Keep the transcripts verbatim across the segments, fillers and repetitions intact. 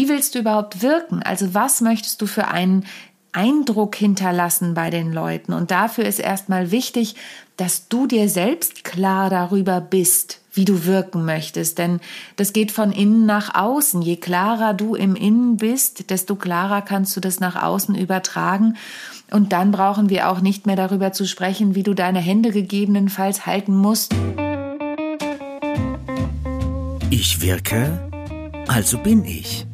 Wie willst du überhaupt wirken? Also was möchtest du für einen Eindruck hinterlassen bei den Leuten? Und dafür ist erstmal wichtig, dass du dir selbst klar darüber bist, wie du wirken möchtest. Denn das geht von innen nach außen. Je klarer du im Innen bist, desto klarer kannst du das nach außen übertragen. Und dann brauchen wir auch nicht mehr darüber zu sprechen, wie du deine Hände gegebenenfalls halten musst. Ich wirke, also bin ich.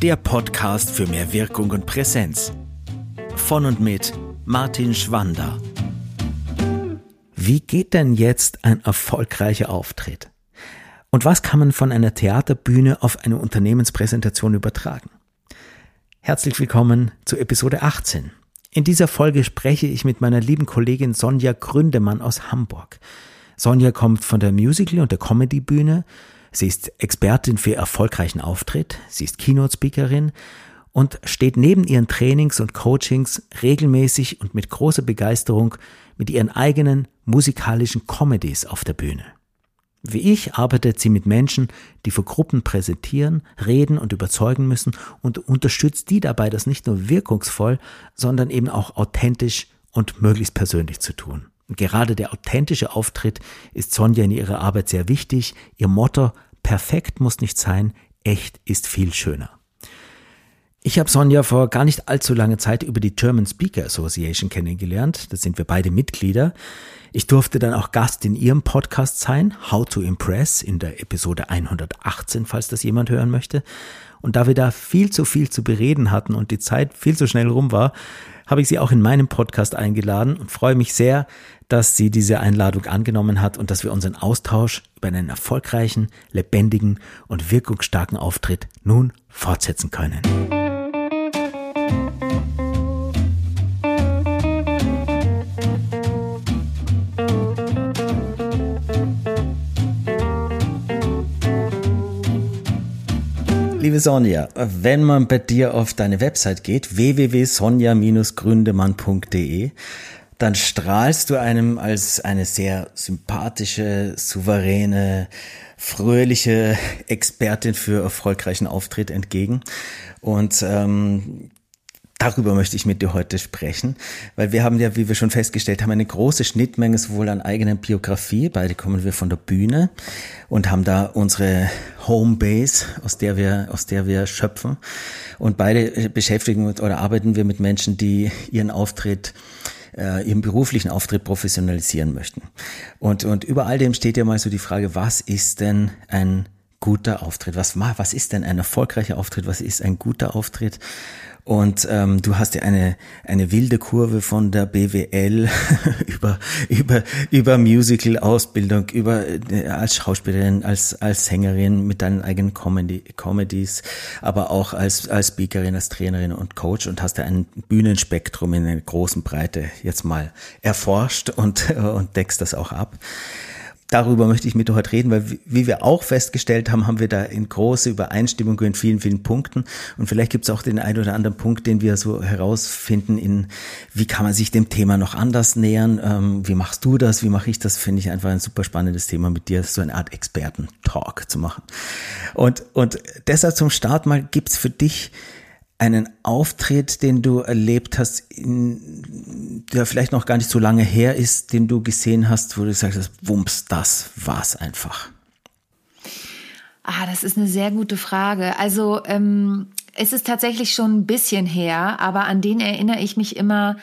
Der Podcast für mehr Wirkung und Präsenz. Von und mit Martin Schwander. Wie geht denn jetzt ein erfolgreicher Auftritt? Und was kann man von einer Theaterbühne auf eine Unternehmenspräsentation übertragen? Herzlich willkommen zu Episode achtzehn. In dieser Folge spreche ich mit meiner lieben Kollegin Sonja Gründemann aus Hamburg. Sonja kommt von der Musical- und der Comedy-Bühne. Sie ist Expertin für erfolgreichen Auftritt. Sie ist Keynote-Speakerin und steht neben ihren Trainings und Coachings regelmäßig und mit großer Begeisterung mit ihren eigenen musikalischen Comedies auf der Bühne. Wie ich arbeitet sie mit Menschen, die vor Gruppen präsentieren, reden und überzeugen müssen und unterstützt die dabei, das nicht nur wirkungsvoll, sondern eben auch authentisch und möglichst persönlich zu tun. Und gerade der authentische Auftritt ist Sonja in ihrer Arbeit sehr wichtig. Ihr Motto: Perfekt muss nicht sein, echt ist viel schöner. Ich habe Sonja vor gar nicht allzu langer Zeit über die German Speaker Association kennengelernt. Da sind wir beide Mitglieder. Ich durfte dann auch Gast in ihrem Podcast sein, How to Impress, in der Episode hundertachtzehn, falls das jemand hören möchte. Und da wir da viel zu viel zu bereden hatten und die Zeit viel zu schnell rum war, habe ich sie auch in meinem Podcast eingeladen und freue mich sehr, dass sie diese Einladung angenommen hat und dass wir unseren Austausch über einen erfolgreichen, lebendigen und wirkungsstarken Auftritt nun fortsetzen können. Liebe Sonja, wenn man bei dir auf deine Website geht, w w w punkt sonja gründemann punkt d e, dann strahlst du einem als eine sehr sympathische, souveräne, fröhliche Expertin für erfolgreichen Auftritt entgegen. Und ähm, darüber möchte ich mit dir heute sprechen, weil wir haben ja, wie wir schon festgestellt haben, eine große Schnittmenge sowohl an eigener Biografie, beide kommen wir von der Bühne und haben da unsere Homebase, aus der wir, aus der wir schöpfen, und beide beschäftigen uns oder arbeiten wir mit Menschen, die ihren Auftritt, äh, ihren beruflichen Auftritt professionalisieren möchten. Und, und über all dem steht ja mal so die Frage, was ist denn ein guter Auftritt? Was, was ist denn ein erfolgreicher Auftritt? Was ist ein guter Auftritt? Und ähm, du hast ja eine eine wilde Kurve von der B W L über über über Musical Ausbildung, über äh, als Schauspielerin, als als Sängerin mit deinen eigenen Comedy Comedies, aber auch als als Speakerin, als Trainerin und Coach, und hast ja ein Bühnenspektrum in einer großen Breite jetzt mal erforscht und äh, und deckst das auch ab. Darüber möchte ich mit dir heute reden, weil, wie wir auch festgestellt haben, haben wir da in große Übereinstimmung in vielen, vielen Punkten. Und vielleicht gibt es auch den einen oder anderen Punkt, den wir so herausfinden in, wie kann man sich dem Thema noch anders nähern? Ähm, wie machst du das? Wie mache ich das? Finde ich einfach ein super spannendes Thema, mit dir so eine Art Experten-Talk zu machen. Und, und deshalb zum Start mal, gibt es für dich einen Auftritt, den du erlebt hast, in, der vielleicht noch gar nicht so lange her ist, den du gesehen hast, wo du gesagt hast, wumps, das war's einfach? Ah, das ist eine sehr gute Frage. Also ähm, es ist tatsächlich schon ein bisschen her, aber an den erinnere ich mich immer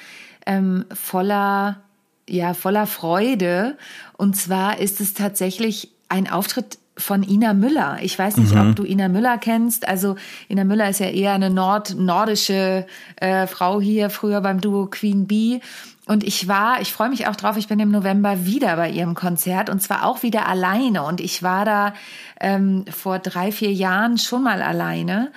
ähm, voller, ja, voller Freude. Und zwar ist es tatsächlich ein Auftritt von Ina Müller. Ich weiß nicht, mhm. ob du Ina Müller kennst. Also Ina Müller ist ja eher eine nord nordische äh, Frau hier, früher beim Duo Queen Bee. Und ich war, ich freue mich auch drauf, ich bin im November wieder bei ihrem Konzert, und zwar auch wieder alleine. Und ich war da ähm, vor drei, vier Jahren schon mal alleine.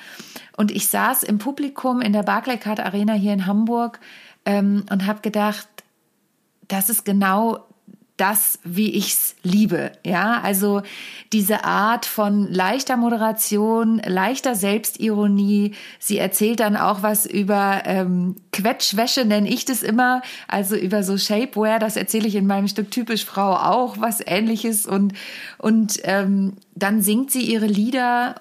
Und ich saß im Publikum in der Barclaycard Arena hier in Hamburg ähm, und habe gedacht, das ist genau das, wie ich's liebe, ja, also diese Art von leichter Moderation, leichter Selbstironie. Sie erzählt dann auch was über ähm, Quetschwäsche, nenne ich das immer, also über so Shapewear, das erzähle ich in meinem Stück Typisch Frau auch, was Ähnliches, und, und ähm, dann singt sie ihre Lieder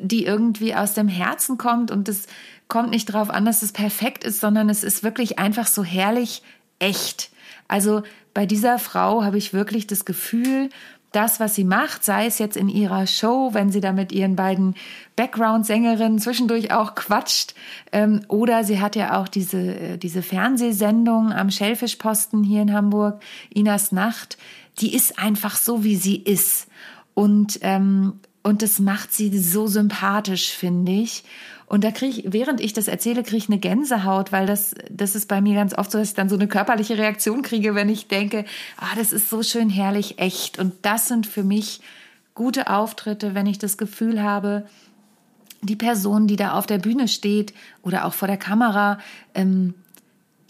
die irgendwie aus dem Herzen kommt. Und es kommt nicht darauf an, dass es perfekt ist, sondern es ist wirklich einfach so herrlich echt. Also bei dieser Frau habe ich wirklich das Gefühl, das, was sie macht, sei es jetzt in ihrer Show, wenn sie da mit ihren beiden Background-Sängerinnen zwischendurch auch quatscht, ähm, oder sie hat ja auch diese, äh, diese Fernsehsendung am Schellfischposten hier in Hamburg, Inas Nacht, die ist einfach so, wie sie ist. Und, ähm, und das macht sie so sympathisch, finde ich. Und da kriege ich, während ich das erzähle, kriege ich eine Gänsehaut, weil das, das ist bei mir ganz oft so, dass ich dann so eine körperliche Reaktion kriege, wenn ich denke, ah, das ist so schön herrlich echt. Und das sind für mich gute Auftritte, wenn ich das Gefühl habe, die Person, die da auf der Bühne steht oder auch vor der Kamera, ähm,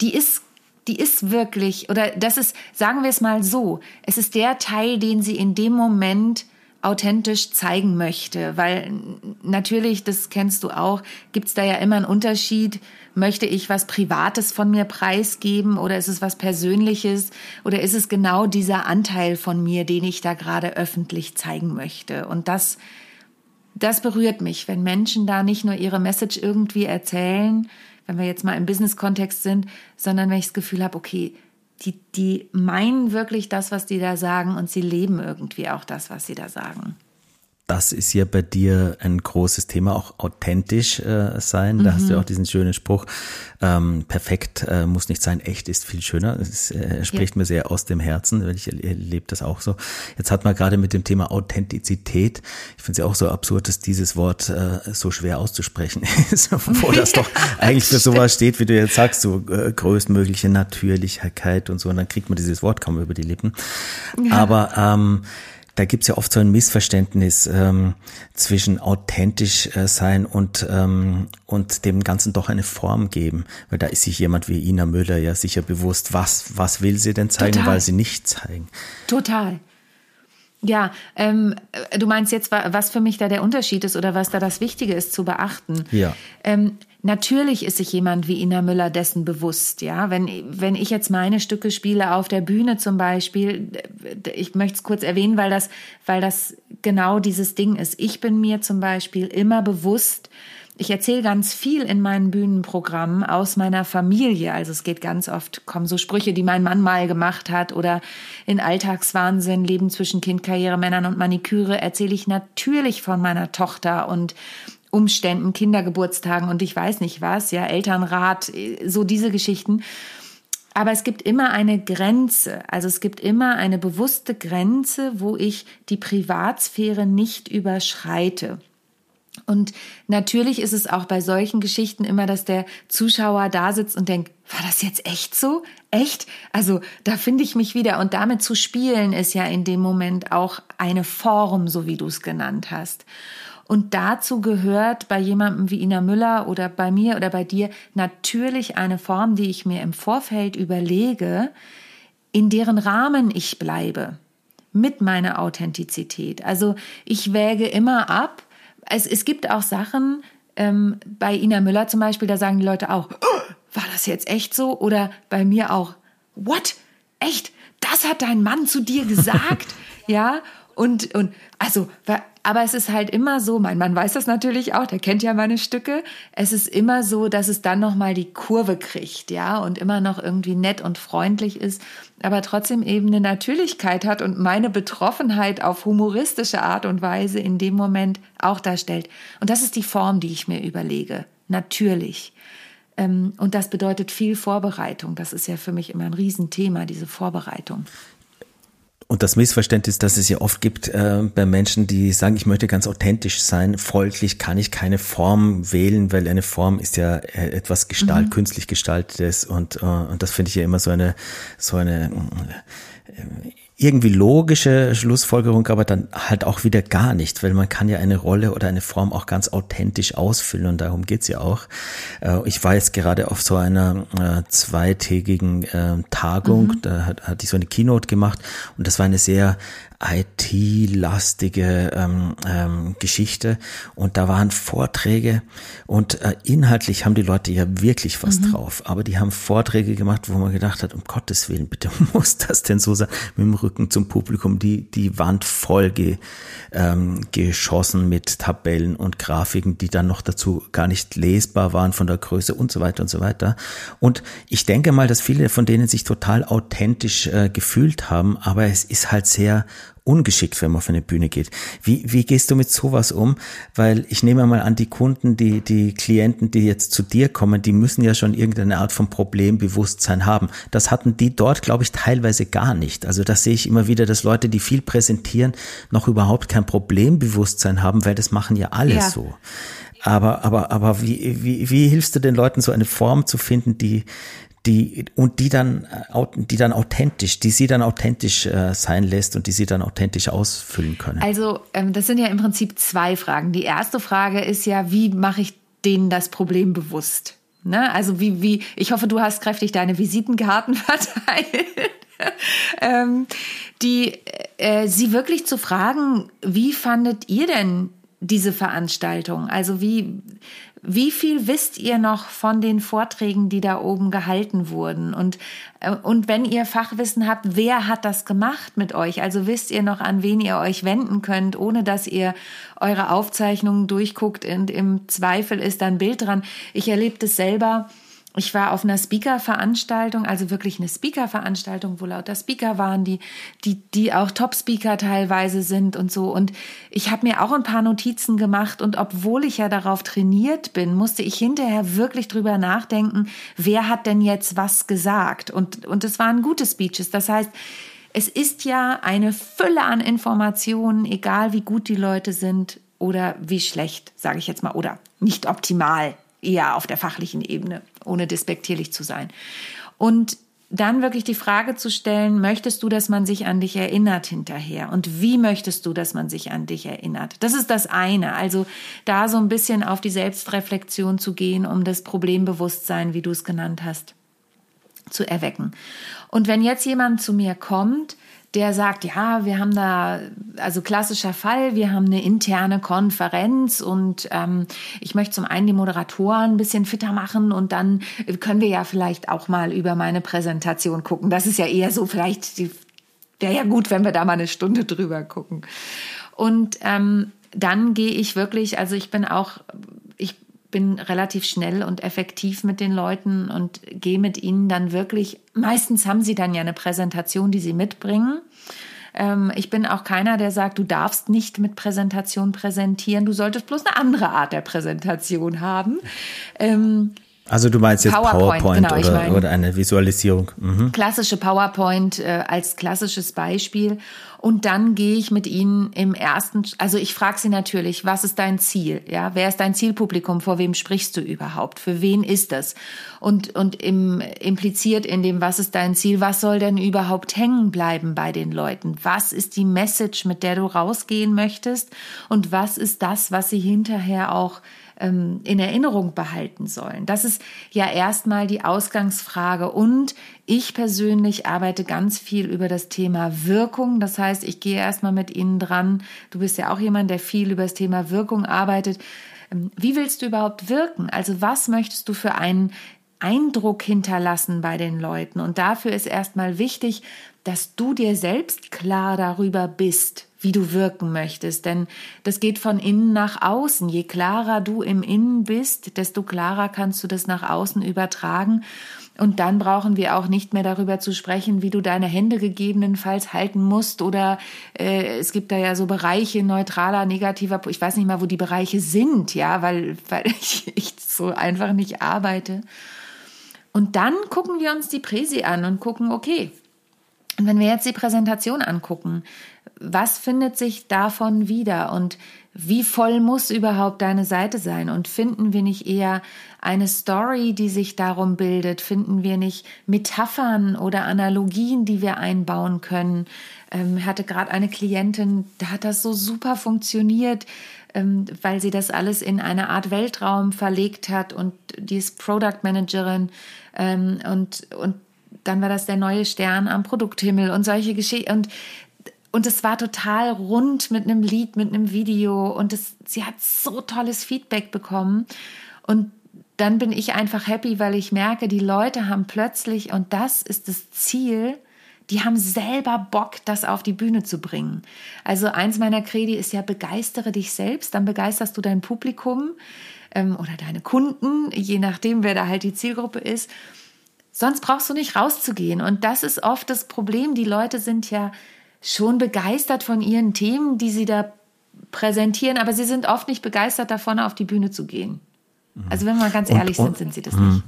die ist Die ist wirklich, oder das ist, sagen wir es mal so, es ist der Teil, den sie in dem Moment authentisch zeigen möchte. Weil natürlich, das kennst du auch, gibt es da ja immer einen Unterschied. Möchte ich was Privates von mir preisgeben oder ist es was Persönliches? Oder ist es genau dieser Anteil von mir, den ich da gerade öffentlich zeigen möchte? Und das, das berührt mich, wenn Menschen da nicht nur ihre Message irgendwie erzählen, wenn wir jetzt mal im Business-Kontext sind, sondern wenn ich das Gefühl habe, okay, die, die meinen wirklich das, was die da sagen und sie leben irgendwie auch das, was sie da sagen. Das ist ja bei dir ein großes Thema, auch authentisch äh, sein. Da mhm. hast du ja auch diesen schönen Spruch, ähm, perfekt äh, muss nicht sein, echt ist viel schöner. Es äh, spricht ja. mir sehr aus dem Herzen, weil ich erlebe das auch so. Jetzt hat man gerade mit dem Thema Authentizität, ich finde es ja auch so absurd, dass dieses Wort äh, so schwer auszusprechen ist, obwohl das doch eigentlich für sowas steht, wie du jetzt sagst, so äh, größtmögliche Natürlichkeit und so. Und dann kriegt man dieses Wort kaum über die Lippen. Ja. Aber ähm, da gibt's ja oft so ein Missverständnis ähm, zwischen authentisch äh, sein und ähm, und dem Ganzen doch eine Form geben, weil da ist sich jemand wie Ina Müller ja sicher bewusst, was was will sie denn zeigen, Total. Weil sie nicht zeigen. Total. Ja, ähm, du meinst jetzt, was für mich da der Unterschied ist oder was da das Wichtige ist zu beachten. Ja. Ähm, natürlich ist sich jemand wie Ina Müller dessen bewusst, ja. Wenn, wenn ich jetzt meine Stücke spiele auf der Bühne zum Beispiel, ich möchte es kurz erwähnen, weil das, weil das genau dieses Ding ist. Ich bin mir zum Beispiel immer bewusst, ich erzähle ganz viel in meinen Bühnenprogrammen aus meiner Familie. Also es geht ganz oft, kommen so Sprüche, die mein Mann mal gemacht hat oder in Alltagswahnsinn, Leben zwischen Kind, Karriere, Männern und Maniküre erzähle ich natürlich von meiner Tochter und Umständen, Kindergeburtstagen und ich weiß nicht was, ja, Elternrat, so diese Geschichten. Aber es gibt immer eine Grenze, also es gibt immer eine bewusste Grenze, wo ich die Privatsphäre nicht überschreite. Und natürlich ist es auch bei solchen Geschichten immer, dass der Zuschauer da sitzt und denkt, war das jetzt echt so? Echt? Also da finde ich mich wieder. Und damit zu spielen ist ja in dem Moment auch eine Form, so wie du es genannt hast. Und dazu gehört bei jemandem wie Ina Müller oder bei mir oder bei dir natürlich eine Form, die ich mir im Vorfeld überlege, in deren Rahmen ich bleibe, mit meiner Authentizität. Also ich wäge immer ab. Es, es gibt auch Sachen, ähm, bei Ina Müller zum Beispiel, da sagen die Leute auch, oh, war das jetzt echt so? Oder bei mir auch, what? Echt? Das hat dein Mann zu dir gesagt? Ja, und, und also, aber es ist halt immer so, mein Mann weiß das natürlich auch, der kennt ja meine Stücke, es ist immer so, dass es dann nochmal die Kurve kriegt, ja, und immer noch irgendwie nett und freundlich ist, aber trotzdem eben eine Natürlichkeit hat und meine Betroffenheit auf humoristische Art und Weise in dem Moment auch darstellt. Und das ist die Form, die ich mir überlege, natürlich. Und das bedeutet viel Vorbereitung, das ist ja für mich immer ein Riesenthema, diese Vorbereitung. Und das Missverständnis, das es ja oft gibt äh, bei Menschen, die sagen, ich möchte ganz authentisch sein, folglich kann ich keine Form wählen, weil eine Form ist ja etwas Gestalt, mhm. künstlich gestaltetes und äh, und das finde ich ja immer so eine so eine äh, irgendwie logische Schlussfolgerung, aber dann halt auch wieder gar nicht, weil man kann ja eine Rolle oder eine Form auch ganz authentisch ausfüllen und darum geht's ja auch. Ich war jetzt gerade auf so einer äh, zweitägigen äh, Tagung, mhm. da hat, hatte ich so eine Keynote gemacht und das war eine sehr I T-lastige ähm, ähm, Geschichte und da waren Vorträge und äh, inhaltlich haben die Leute ja wirklich was mhm. drauf, aber die haben Vorträge gemacht, wo man gedacht hat, um Gottes Willen, bitte muss das denn so sein, mit dem Rücken zum Publikum die, die Wand voll ge, ähm, geschossen mit Tabellen und Grafiken, die dann noch dazu gar nicht lesbar waren von der Größe und so weiter und so weiter. Und ich denke mal, dass viele von denen sich total authentisch äh, gefühlt haben, aber es ist halt sehr ungeschickt, wenn man auf eine Bühne geht. Wie, wie gehst du mit sowas um? Weil ich nehme mal an, die Kunden, die, die Klienten, die jetzt zu dir kommen, die müssen ja schon irgendeine Art von Problembewusstsein haben. Das hatten die dort, glaube ich, teilweise gar nicht. Also das sehe ich immer wieder, dass Leute, die viel präsentieren, noch überhaupt kein Problembewusstsein haben, weil das machen ja alle ja. so. Aber, aber, aber wie, wie, wie hilfst du den Leuten, so eine Form zu finden, die, Die, und die dann, die dann authentisch, die sie dann authentisch äh, sein lässt und die sie dann authentisch ausfüllen können? Also ähm, das sind ja im Prinzip zwei Fragen. Die erste Frage ist ja, wie mache ich denen das Problem bewusst? Ne? Also wie, wie, ich hoffe, du hast kräftig deine Visitenkarten verteilt. ähm, die, äh, sie wirklich zu fragen, wie fandet ihr denn diese Veranstaltung? Also wie... Wie viel wisst ihr noch von den Vorträgen, die da oben gehalten wurden? Und, und wenn ihr Fachwissen habt, wer hat das gemacht mit euch? Also wisst ihr noch, an wen ihr euch wenden könnt, ohne dass ihr eure Aufzeichnungen durchguckt und im Zweifel ist da ein Bild dran. Ich erlebe das selber. Ich war auf einer Speaker-Veranstaltung, also wirklich eine Speaker-Veranstaltung, wo lauter Speaker waren, die, die, die auch Top-Speaker teilweise sind und so. Und ich habe mir auch ein paar Notizen gemacht. Und obwohl ich ja darauf trainiert bin, musste ich hinterher wirklich drüber nachdenken, wer hat denn jetzt was gesagt? Und, und es waren gute Speeches. Das heißt, es ist ja eine Fülle an Informationen, egal wie gut die Leute sind oder wie schlecht, sage ich jetzt mal, oder nicht optimal. Eher auf der fachlichen Ebene, ohne despektierlich zu sein. Und dann wirklich die Frage zu stellen, möchtest du, dass man sich an dich erinnert hinterher? Und wie möchtest du, dass man sich an dich erinnert? Das ist das eine. Also da so ein bisschen auf die Selbstreflexion zu gehen, um das Problembewusstsein, wie du es genannt hast, zu erwecken. Und wenn jetzt jemand zu mir kommt, der sagt, ja, wir haben da, also klassischer Fall, wir haben eine interne Konferenz und ähm, ich möchte zum einen die Moderatoren ein bisschen fitter machen und dann können wir ja vielleicht auch mal über meine Präsentation gucken. Das ist ja eher so, vielleicht wäre ja gut, wenn wir da mal eine Stunde drüber gucken. Und ähm, dann gehe ich wirklich, also ich bin auch, ich bin relativ schnell und effektiv mit den Leuten und gehe mit ihnen dann wirklich, meistens haben sie dann ja eine Präsentation, die sie mitbringen. Ähm, ich bin auch keiner, der sagt, du darfst nicht mit Präsentation präsentieren, du solltest bloß eine andere Art der Präsentation haben. Ähm, also du meinst jetzt PowerPoint, PowerPoint genau, oder, ich mein, oder eine Visualisierung? Mhm. Klassische PowerPoint äh, als klassisches Beispiel. Und dann gehe ich mit ihnen im ersten, also ich frage sie natürlich, was ist dein Ziel? Ja, wer ist dein Zielpublikum? Vor wem sprichst du überhaupt? Für wen ist das? Und, und im, impliziert in dem, was ist dein Ziel? Was soll denn überhaupt hängen bleiben bei den Leuten? Was ist die Message, mit der du rausgehen möchtest? Und was ist das, was sie hinterher auch ähm, in Erinnerung behalten sollen? Das ist ja erstmal die Ausgangsfrage. Und ich persönlich arbeite ganz viel über das Thema Wirkung. Das heißt, ich gehe erstmal mit Ihnen dran. Du bist ja auch jemand, der viel über das Thema Wirkung arbeitet. Wie willst du überhaupt wirken? Also was möchtest du für einen Eindruck hinterlassen bei den Leuten? Und dafür ist erstmal wichtig, dass du dir selbst klar darüber bist, wie du wirken möchtest. Denn das geht von innen nach außen. Je klarer du im Innen bist, desto klarer kannst du das nach außen übertragen. Und dann brauchen wir auch nicht mehr darüber zu sprechen, wie du deine Hände gegebenenfalls halten musst oder äh, es gibt da ja so Bereiche neutraler, negativer, ich weiß nicht mal, wo die Bereiche sind, ja, weil, weil ich, ich so einfach nicht arbeite. Und dann gucken wir uns die Präsi an und gucken, okay, und wenn wir jetzt die Präsentation angucken, was findet sich davon wieder und wie voll muss überhaupt deine Seite sein? Und finden wir nicht eher eine Story, die sich darum bildet? Finden wir nicht Metaphern oder Analogien, die wir einbauen können? Ähm, hatte gerade eine Klientin, da hat das so super funktioniert, ähm, weil sie das alles in eine Art Weltraum verlegt hat und die ist Product Managerin ähm, und, und dann war das der neue Stern am Produkthimmel und solche Geschichten. Und Und es war total rund mit einem Lied, mit einem Video. Und das, sie hat so tolles Feedback bekommen. Und dann bin ich einfach happy, weil ich merke, die Leute haben plötzlich, und das ist das Ziel, Die haben selber Bock, das auf die Bühne zu bringen. Also eins meiner Kredi ist ja, begeistere dich selbst, dann begeisterst du dein Publikum ähm, oder deine Kunden, je nachdem, wer da halt die Zielgruppe ist. Sonst brauchst du nicht rauszugehen. Und das ist oft das Problem. Die Leute sind ja schon begeistert von ihren Themen, die sie da präsentieren, aber sie sind oft nicht begeistert davon, auf die Bühne zu gehen. Also wenn wir ganz ehrlich und, sind, sind sie das und, nicht.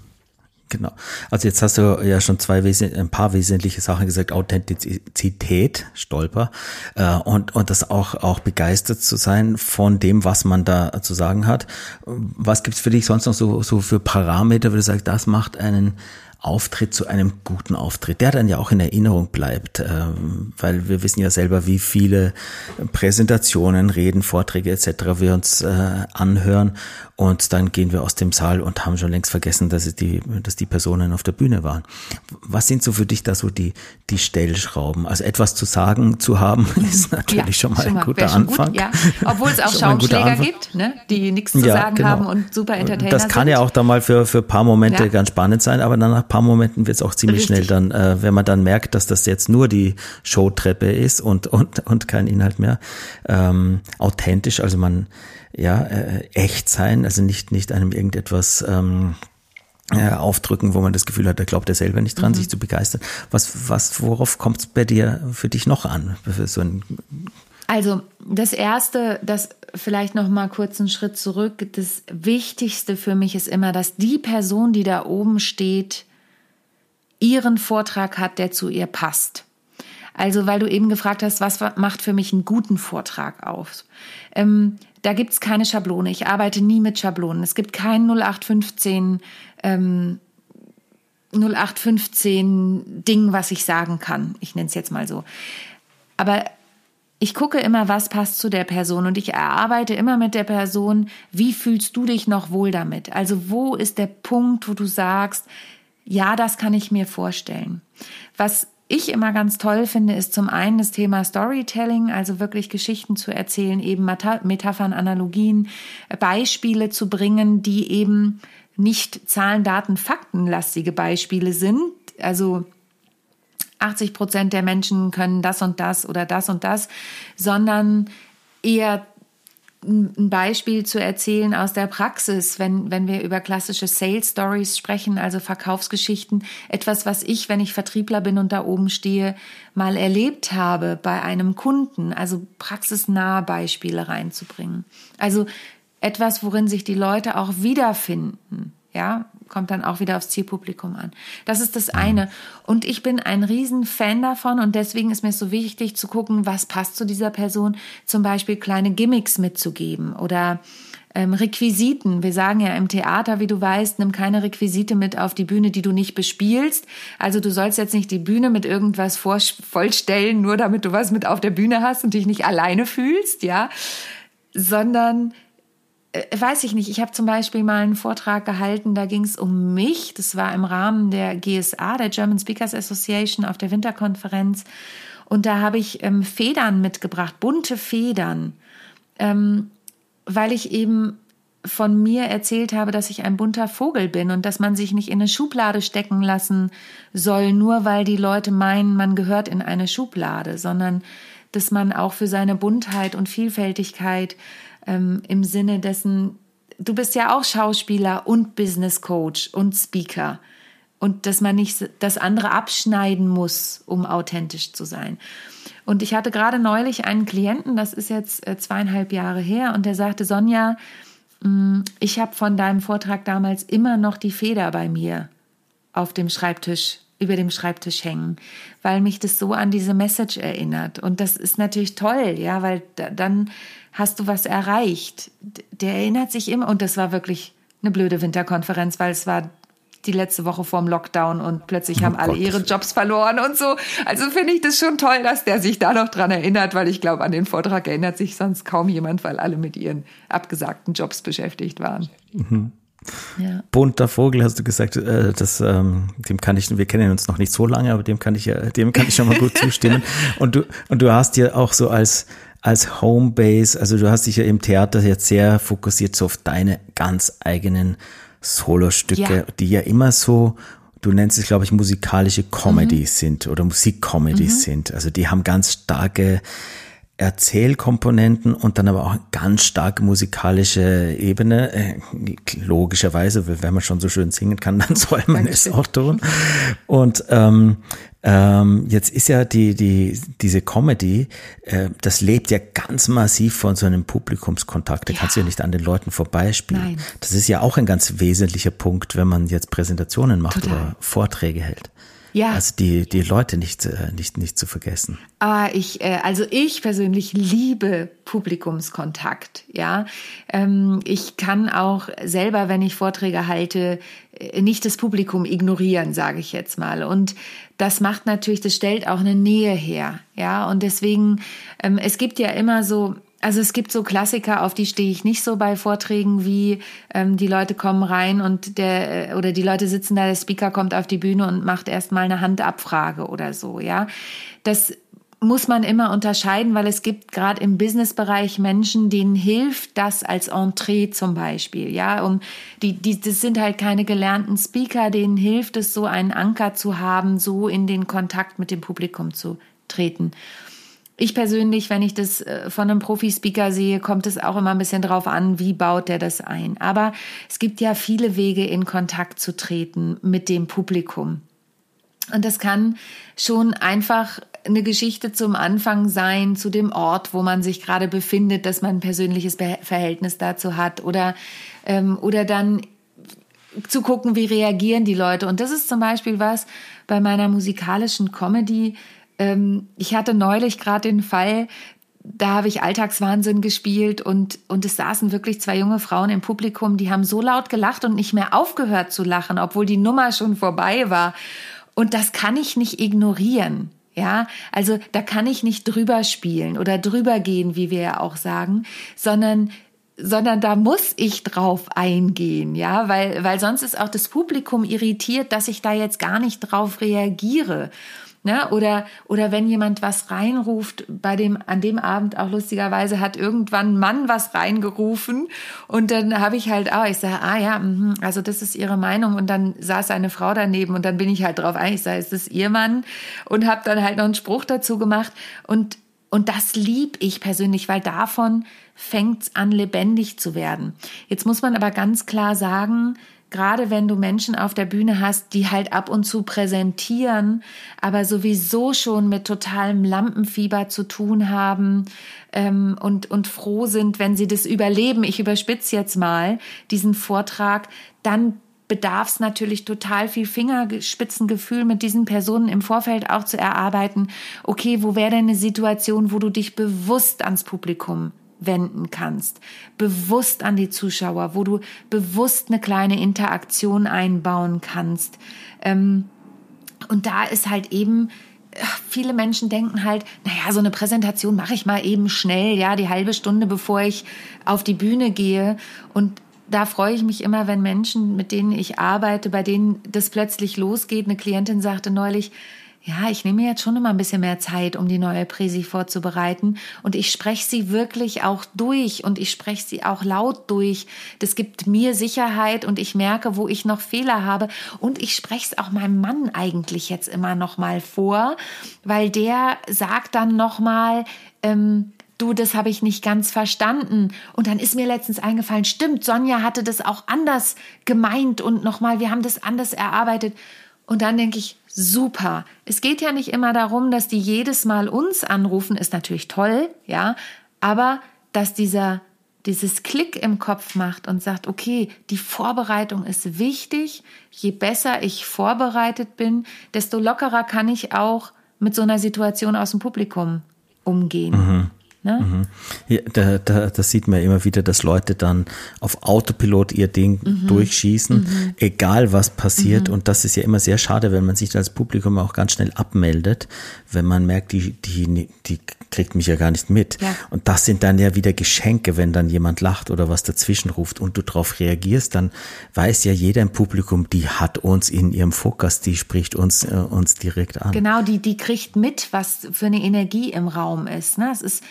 Genau. Also jetzt hast du ja schon zwei wesen- ein paar wesentliche Sachen gesagt, Authentizität, Stolper, äh, und und das auch auch begeistert zu sein von dem, was man da zu sagen hat. Was gibt's für dich sonst noch so so für Parameter, wo du sagst, das macht einen Auftritt zu einem guten Auftritt, der dann ja auch in Erinnerung bleibt, weil wir wissen ja selber, wie viele Präsentationen, Reden, Vorträge et cetera wir uns anhören und dann gehen wir aus dem Saal und haben schon längst vergessen, dass es die, dass die Personen auf der Bühne waren. Was sind so für dich da so die die Stellschrauben? Also etwas zu sagen, zu haben, ist natürlich ja, schon mal schon ein guter schon Anfang. Gut, ja. Obwohl es auch Schaumschläger gibt, ne? Die nichts zu ja, sagen genau. haben und super Entertainer Das kann sind. Ja auch dann mal für für ein paar Momente ja. ganz spannend sein, aber danach paar Momenten wird es auch ziemlich Richtig. Schnell dann, äh, wenn man dann merkt, dass das jetzt nur die Showtreppe ist und und und kein Inhalt mehr, ähm, authentisch, also man ja äh, echt sein, also nicht nicht einem irgendetwas ähm, äh, aufdrücken, wo man das Gefühl hat, da glaubt er selber nicht dran, mhm. sich zu begeistern. Was was worauf kommt es bei dir für dich noch an? Für so ein Also das Erste, das vielleicht noch mal kurz einen Schritt zurück. Das Wichtigste für mich ist immer, dass die Person, die da oben steht, ihren Vortrag hat, der zu ihr passt. Also, weil du eben gefragt hast, was macht für mich einen guten Vortrag aus? Ähm, da gibt es keine Schablone. Ich arbeite nie mit Schablonen. Es gibt kein null acht fünfzehn ähm, null acht fünfzehn Ding, was ich sagen kann. Ich nenne es jetzt mal so. Aber ich gucke immer, was passt zu der Person und ich erarbeite immer mit der Person, wie fühlst du dich noch wohl damit? Also, wo ist der Punkt, wo du sagst, ja, das kann ich mir vorstellen. Was ich immer ganz toll finde, ist zum einen das Thema Storytelling, also wirklich Geschichten zu erzählen, eben Metaphern, Analogien, Beispiele zu bringen, die eben nicht Zahlen, Daten, faktenlastige Beispiele sind. Also achtzig Prozent der Menschen können das und das oder das und das, sondern eher ein Beispiel zu erzählen aus der Praxis, wenn, wenn wir über klassische Sales Stories sprechen, also Verkaufsgeschichten, etwas, was ich, wenn ich Vertriebler bin und da oben stehe, mal erlebt habe bei einem Kunden, also praxisnahe Beispiele reinzubringen. Also etwas, worin sich die Leute auch wiederfinden, ja, kommt dann auch wieder aufs Zielpublikum an. Das ist das eine. Und ich bin ein Riesenfan davon und deswegen ist mir so wichtig zu gucken, was passt zu dieser Person, zum Beispiel kleine Gimmicks mitzugeben oder ähm, Requisiten. Wir sagen ja im Theater, wie du weißt, nimm keine Requisite mit auf die Bühne, die du nicht bespielst. Also du sollst jetzt nicht die Bühne mit irgendwas vor- vollstellen, nur damit du was mit auf der Bühne hast und dich nicht alleine fühlst, ja, sondern weiß ich nicht, ich habe zum Beispiel mal einen Vortrag gehalten, da ging es um mich, das war im Rahmen der G S A, der German Speakers Association auf der Winterkonferenz und da habe ich ähm, Federn mitgebracht, bunte Federn, ähm, weil ich eben von mir erzählt habe, dass ich ein bunter Vogel bin und dass man sich nicht in eine Schublade stecken lassen soll, nur weil die Leute meinen, man gehört in eine Schublade, sondern dass man auch für seine Buntheit und Vielfältigkeit Ähm, im Sinne dessen, du bist ja auch Schauspieler und Business Coach und Speaker und dass man nicht das andere abschneiden muss, um authentisch zu sein. Und ich hatte gerade neulich einen Klienten, das ist jetzt äh, zweieinhalb Jahre her und der sagte, Sonja, mh, ich habe von deinem Vortrag damals immer noch die Feder bei mir auf dem Schreibtisch, über dem Schreibtisch hängen, weil mich das so an diese Message erinnert. Und das ist natürlich toll, ja, weil da, dann hast du was erreicht. Der erinnert sich immer, und das war wirklich eine blöde Winterkonferenz, weil es war die letzte Woche vorm Lockdown und plötzlich haben oh alle Gott. ihre Jobs verloren und so. Also finde ich das schon toll, dass der sich da noch dran erinnert, weil ich glaube, an den Vortrag erinnert sich sonst kaum jemand, weil alle mit ihren abgesagten Jobs beschäftigt waren. Mhm. Ja. Bunter Vogel, hast du gesagt, äh, das, ähm, dem kann ich, wir kennen uns noch nicht so lange, aber dem kann ich ja, dem kann ich schon mal gut zustimmen. Und du, und du hast ja auch so als, als Homebase, also du hast dich ja im Theater jetzt sehr fokussiert so auf deine ganz eigenen Solostücke, ja. die ja immer so du nennst es, glaube ich, musikalische Comedies mhm. sind oder Musikcomedies mhm. sind. Also die haben ganz starke Erzählkomponenten und dann aber auch ganz starke musikalische Ebene. Logischerweise, wenn man schon so schön singen kann, dann soll man Dankeschön. Es auch tun. Und ähm, ähm, jetzt ist ja die die diese Comedy, äh, das lebt ja ganz massiv von so einem Publikumskontakt. Da ja. kannst du ja nicht an den Leuten vorbeispielen. Nein. Das ist ja auch ein ganz wesentlicher Punkt, wenn man jetzt Präsentationen macht Total. Oder Vorträge hält. Ja. Also die, die Leute nicht, nicht, nicht zu vergessen. Ah, ich, also ich persönlich liebe Publikumskontakt. Ja, ich kann auch selber, wenn ich Vorträge halte, nicht das Publikum ignorieren, sage ich jetzt mal. Und das macht natürlich, das stellt auch eine Nähe her. Ja, und deswegen, es gibt ja immer so... Also es gibt so Klassiker, auf die stehe ich nicht so bei Vorträgen, wie ähm, die Leute kommen rein und der oder die Leute sitzen da, der Speaker kommt auf die Bühne und macht erstmal eine Handabfrage oder so, ja. Das muss man immer unterscheiden, weil es gibt gerade im Businessbereich Menschen, denen hilft das als Entree zum Beispiel, ja. Um die, die, das sind halt keine gelernten Speaker, denen hilft es, so einen Anker zu haben, so in den Kontakt mit dem Publikum zu treten. Ich persönlich, wenn ich das von einem Profi-Speaker sehe, kommt es auch immer ein bisschen drauf an, wie baut der das ein. Aber es gibt ja viele Wege, in Kontakt zu treten mit dem Publikum. Und das kann schon einfach eine Geschichte zum Anfang sein, zu dem Ort, wo man sich gerade befindet, dass man ein persönliches Verhältnis dazu hat oder, ähm, oder dann zu gucken, wie reagieren die Leute. Und das ist zum Beispiel was bei meiner musikalischen Comedy. Ich hatte neulich gerade den Fall, da habe ich Alltagswahnsinn gespielt und, und es saßen wirklich zwei junge Frauen im Publikum, die haben so laut gelacht und nicht mehr aufgehört zu lachen, obwohl die Nummer schon vorbei war. Und das kann ich nicht ignorieren. Ja, also da kann ich nicht drüber spielen oder drüber gehen, wie wir ja auch sagen, sondern sondern da muss ich drauf eingehen, ja, weil, weil sonst ist auch das Publikum irritiert, dass ich da jetzt gar nicht drauf reagiere. Ne? Oder, oder wenn jemand was reinruft, bei dem, an dem Abend auch lustigerweise hat irgendwann ein Mann was reingerufen und dann habe ich halt auch, ich sage, ah ja, mh, also das ist ihre Meinung und dann saß eine Frau daneben und dann bin ich halt drauf ein, ich sage, ist das ihr Mann und habe dann halt noch einen Spruch dazu gemacht und, und das lieb ich persönlich, weil davon fängt's an lebendig zu werden. Jetzt muss man aber ganz klar sagen, gerade wenn du Menschen auf der Bühne hast, die halt ab und zu präsentieren, aber sowieso schon mit totalem Lampenfieber zu tun haben ähm, und, und froh sind, wenn sie das überleben, ich überspitze jetzt mal diesen Vortrag, dann bedarf es natürlich total viel Fingerspitzengefühl mit diesen Personen im Vorfeld auch zu erarbeiten. Okay, wo wäre denn eine Situation, wo du dich bewusst ans Publikum wenden kannst, bewusst an die Zuschauer, wo du bewusst eine kleine Interaktion einbauen kannst. Und da ist halt eben, viele Menschen denken halt, naja, so eine Präsentation mache ich mal eben schnell, ja, die halbe Stunde, bevor ich auf die Bühne gehe. Und da freue ich mich immer, wenn Menschen, mit denen ich arbeite, bei denen das plötzlich losgeht. Eine Klientin sagte neulich, ja, ich nehme mir jetzt schon immer ein bisschen mehr Zeit, um die neue Präsi vorzubereiten. Und ich spreche sie wirklich auch durch und ich spreche sie auch laut durch. Das gibt mir Sicherheit und ich merke, wo ich noch Fehler habe. Und ich spreche es auch meinem Mann eigentlich jetzt immer noch mal vor, weil der sagt dann noch mal, ähm, du, das habe ich nicht ganz verstanden. Und dann ist mir letztens eingefallen, stimmt, Sonja hatte das auch anders gemeint und nochmal, wir haben das anders erarbeitet. Und dann denke ich, super. Es geht ja nicht immer darum, dass die jedes Mal uns anrufen, ist natürlich toll, ja, aber dass dieser dieses Klick im Kopf macht und sagt, okay, die Vorbereitung ist wichtig. Je besser ich vorbereitet bin, desto lockerer kann ich auch mit so einer Situation aus dem Publikum umgehen. Mhm. Ne? Ja, da, da, das sieht man immer wieder, dass Leute dann auf Autopilot ihr Ding mhm. durchschießen, mhm. egal was passiert. Mhm. Und das ist ja immer sehr schade, wenn man sich als Publikum auch ganz schnell abmeldet, wenn man merkt, die, die, die kriegt mich ja gar nicht mit. Ja. Und das sind dann ja wieder Geschenke, wenn dann jemand lacht oder was dazwischen ruft und du darauf reagierst, dann weiß ja jeder im Publikum, die hat uns in ihrem Fokus, die spricht uns, äh, uns direkt an. Genau, die, die kriegt mit, was für eine Energie im Raum ist. Ne? Es ist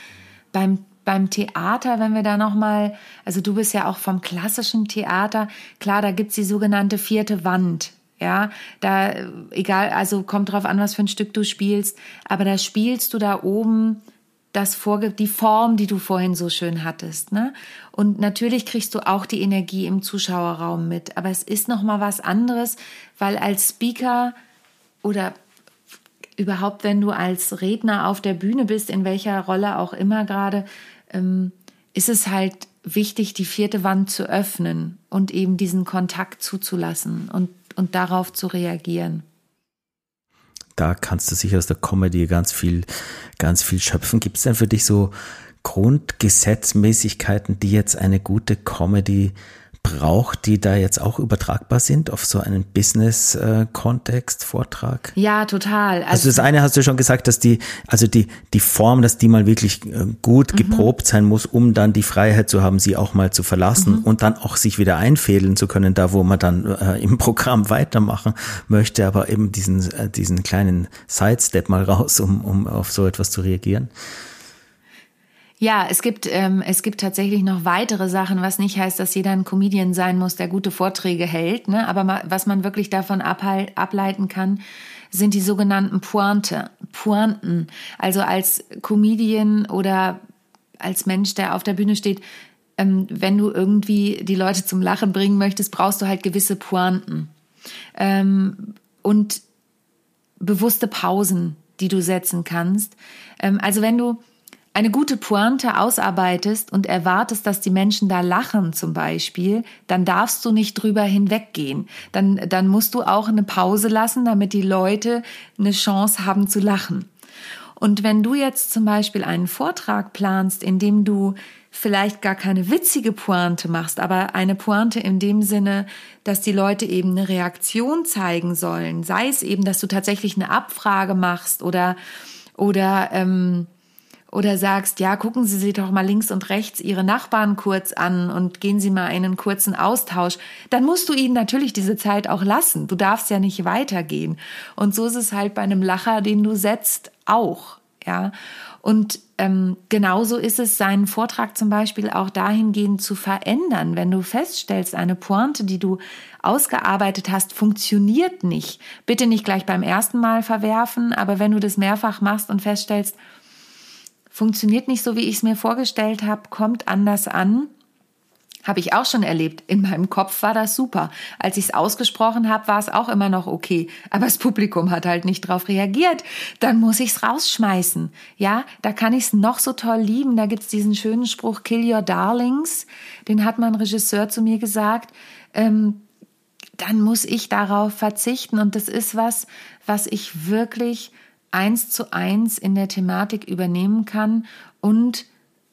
Beim, beim Theater, wenn wir da nochmal, also du bist ja auch vom klassischen Theater, klar, da gibt es die sogenannte vierte Wand, Ja, da, egal, also kommt drauf an, was für ein Stück du spielst, aber da spielst du da oben das vorge- die Form, die du vorhin so schön hattest, ne? Und natürlich kriegst du auch die Energie im Zuschauerraum mit, aber es ist nochmal was anderes, weil als Speaker oder überhaupt, wenn du als Redner auf der Bühne bist, in welcher Rolle auch immer gerade, ähm, ist es halt wichtig, die vierte Wand zu öffnen und eben diesen Kontakt zuzulassen und und darauf zu reagieren. Da kannst du sicher aus der Comedy ganz viel, ganz viel schöpfen. Gibt es denn für dich so Grundgesetzmäßigkeiten, die jetzt eine gute Comedy braucht, die da jetzt auch übertragbar sind auf so einen Business-Kontext, Vortrag? Ja, total. Also, also das eine hast du schon gesagt, dass die, also die, die Form, dass die mal wirklich gut geprobt mhm. sein muss, um dann die Freiheit zu haben, sie auch mal zu verlassen mhm. und dann auch sich wieder einfädeln zu können, da wo man dann äh, im Programm weitermachen möchte, aber eben diesen, äh, diesen kleinen Sidestep mal raus, um, um auf so etwas zu reagieren. Ja, es gibt ähm, es gibt tatsächlich noch weitere Sachen, was nicht heißt, dass jeder ein Comedian sein muss, der gute Vorträge hält, ne? Aber ma, was man wirklich davon abhal- ableiten kann, sind die sogenannten Pointe, Pointen. Also als Comedian oder als Mensch, der auf der Bühne steht, ähm, wenn du irgendwie die Leute zum Lachen bringen möchtest, brauchst du halt gewisse Pointen ähm, und bewusste Pausen, die du setzen kannst. Ähm, also wenn du eine gute Pointe ausarbeitest und erwartest, dass die Menschen da lachen zum Beispiel, dann darfst du nicht drüber hinweggehen. Dann, dann musst du auch eine Pause lassen, damit die Leute eine Chance haben zu lachen. Und wenn du jetzt zum Beispiel einen Vortrag planst, in dem du vielleicht gar keine witzige Pointe machst, aber eine Pointe in dem Sinne, dass die Leute eben eine Reaktion zeigen sollen, sei es eben, dass du tatsächlich eine Abfrage machst oder, oder, ähm, Oder sagst, ja, gucken Sie sich doch mal links und rechts Ihre Nachbarn kurz an und gehen Sie mal einen kurzen Austausch. Dann musst du ihnen natürlich diese Zeit auch lassen. Du darfst ja nicht weitergehen. Und so ist es halt bei einem Lacher, den du setzt, auch. Ja. Und ähm, genauso ist es, seinen Vortrag zum Beispiel auch dahingehend zu verändern. Wenn du feststellst, eine Pointe, die du ausgearbeitet hast, funktioniert nicht. Bitte nicht gleich beim ersten Mal verwerfen, aber wenn du das mehrfach machst und feststellst, funktioniert nicht so, wie ich es mir vorgestellt habe, kommt anders an. Habe ich auch schon erlebt. In meinem Kopf war das super. Als ich es ausgesprochen habe, war es auch immer noch okay. Aber das Publikum hat halt nicht drauf reagiert. Dann muss ich es rausschmeißen. Ja, da kann ich es noch so toll lieben. Da gibt es diesen schönen Spruch, Kill your darlings. Den hat mein Regisseur zu mir gesagt. Ähm, dann muss ich darauf verzichten. Und das ist was, was ich wirklich eins zu eins in der Thematik übernehmen kann. Und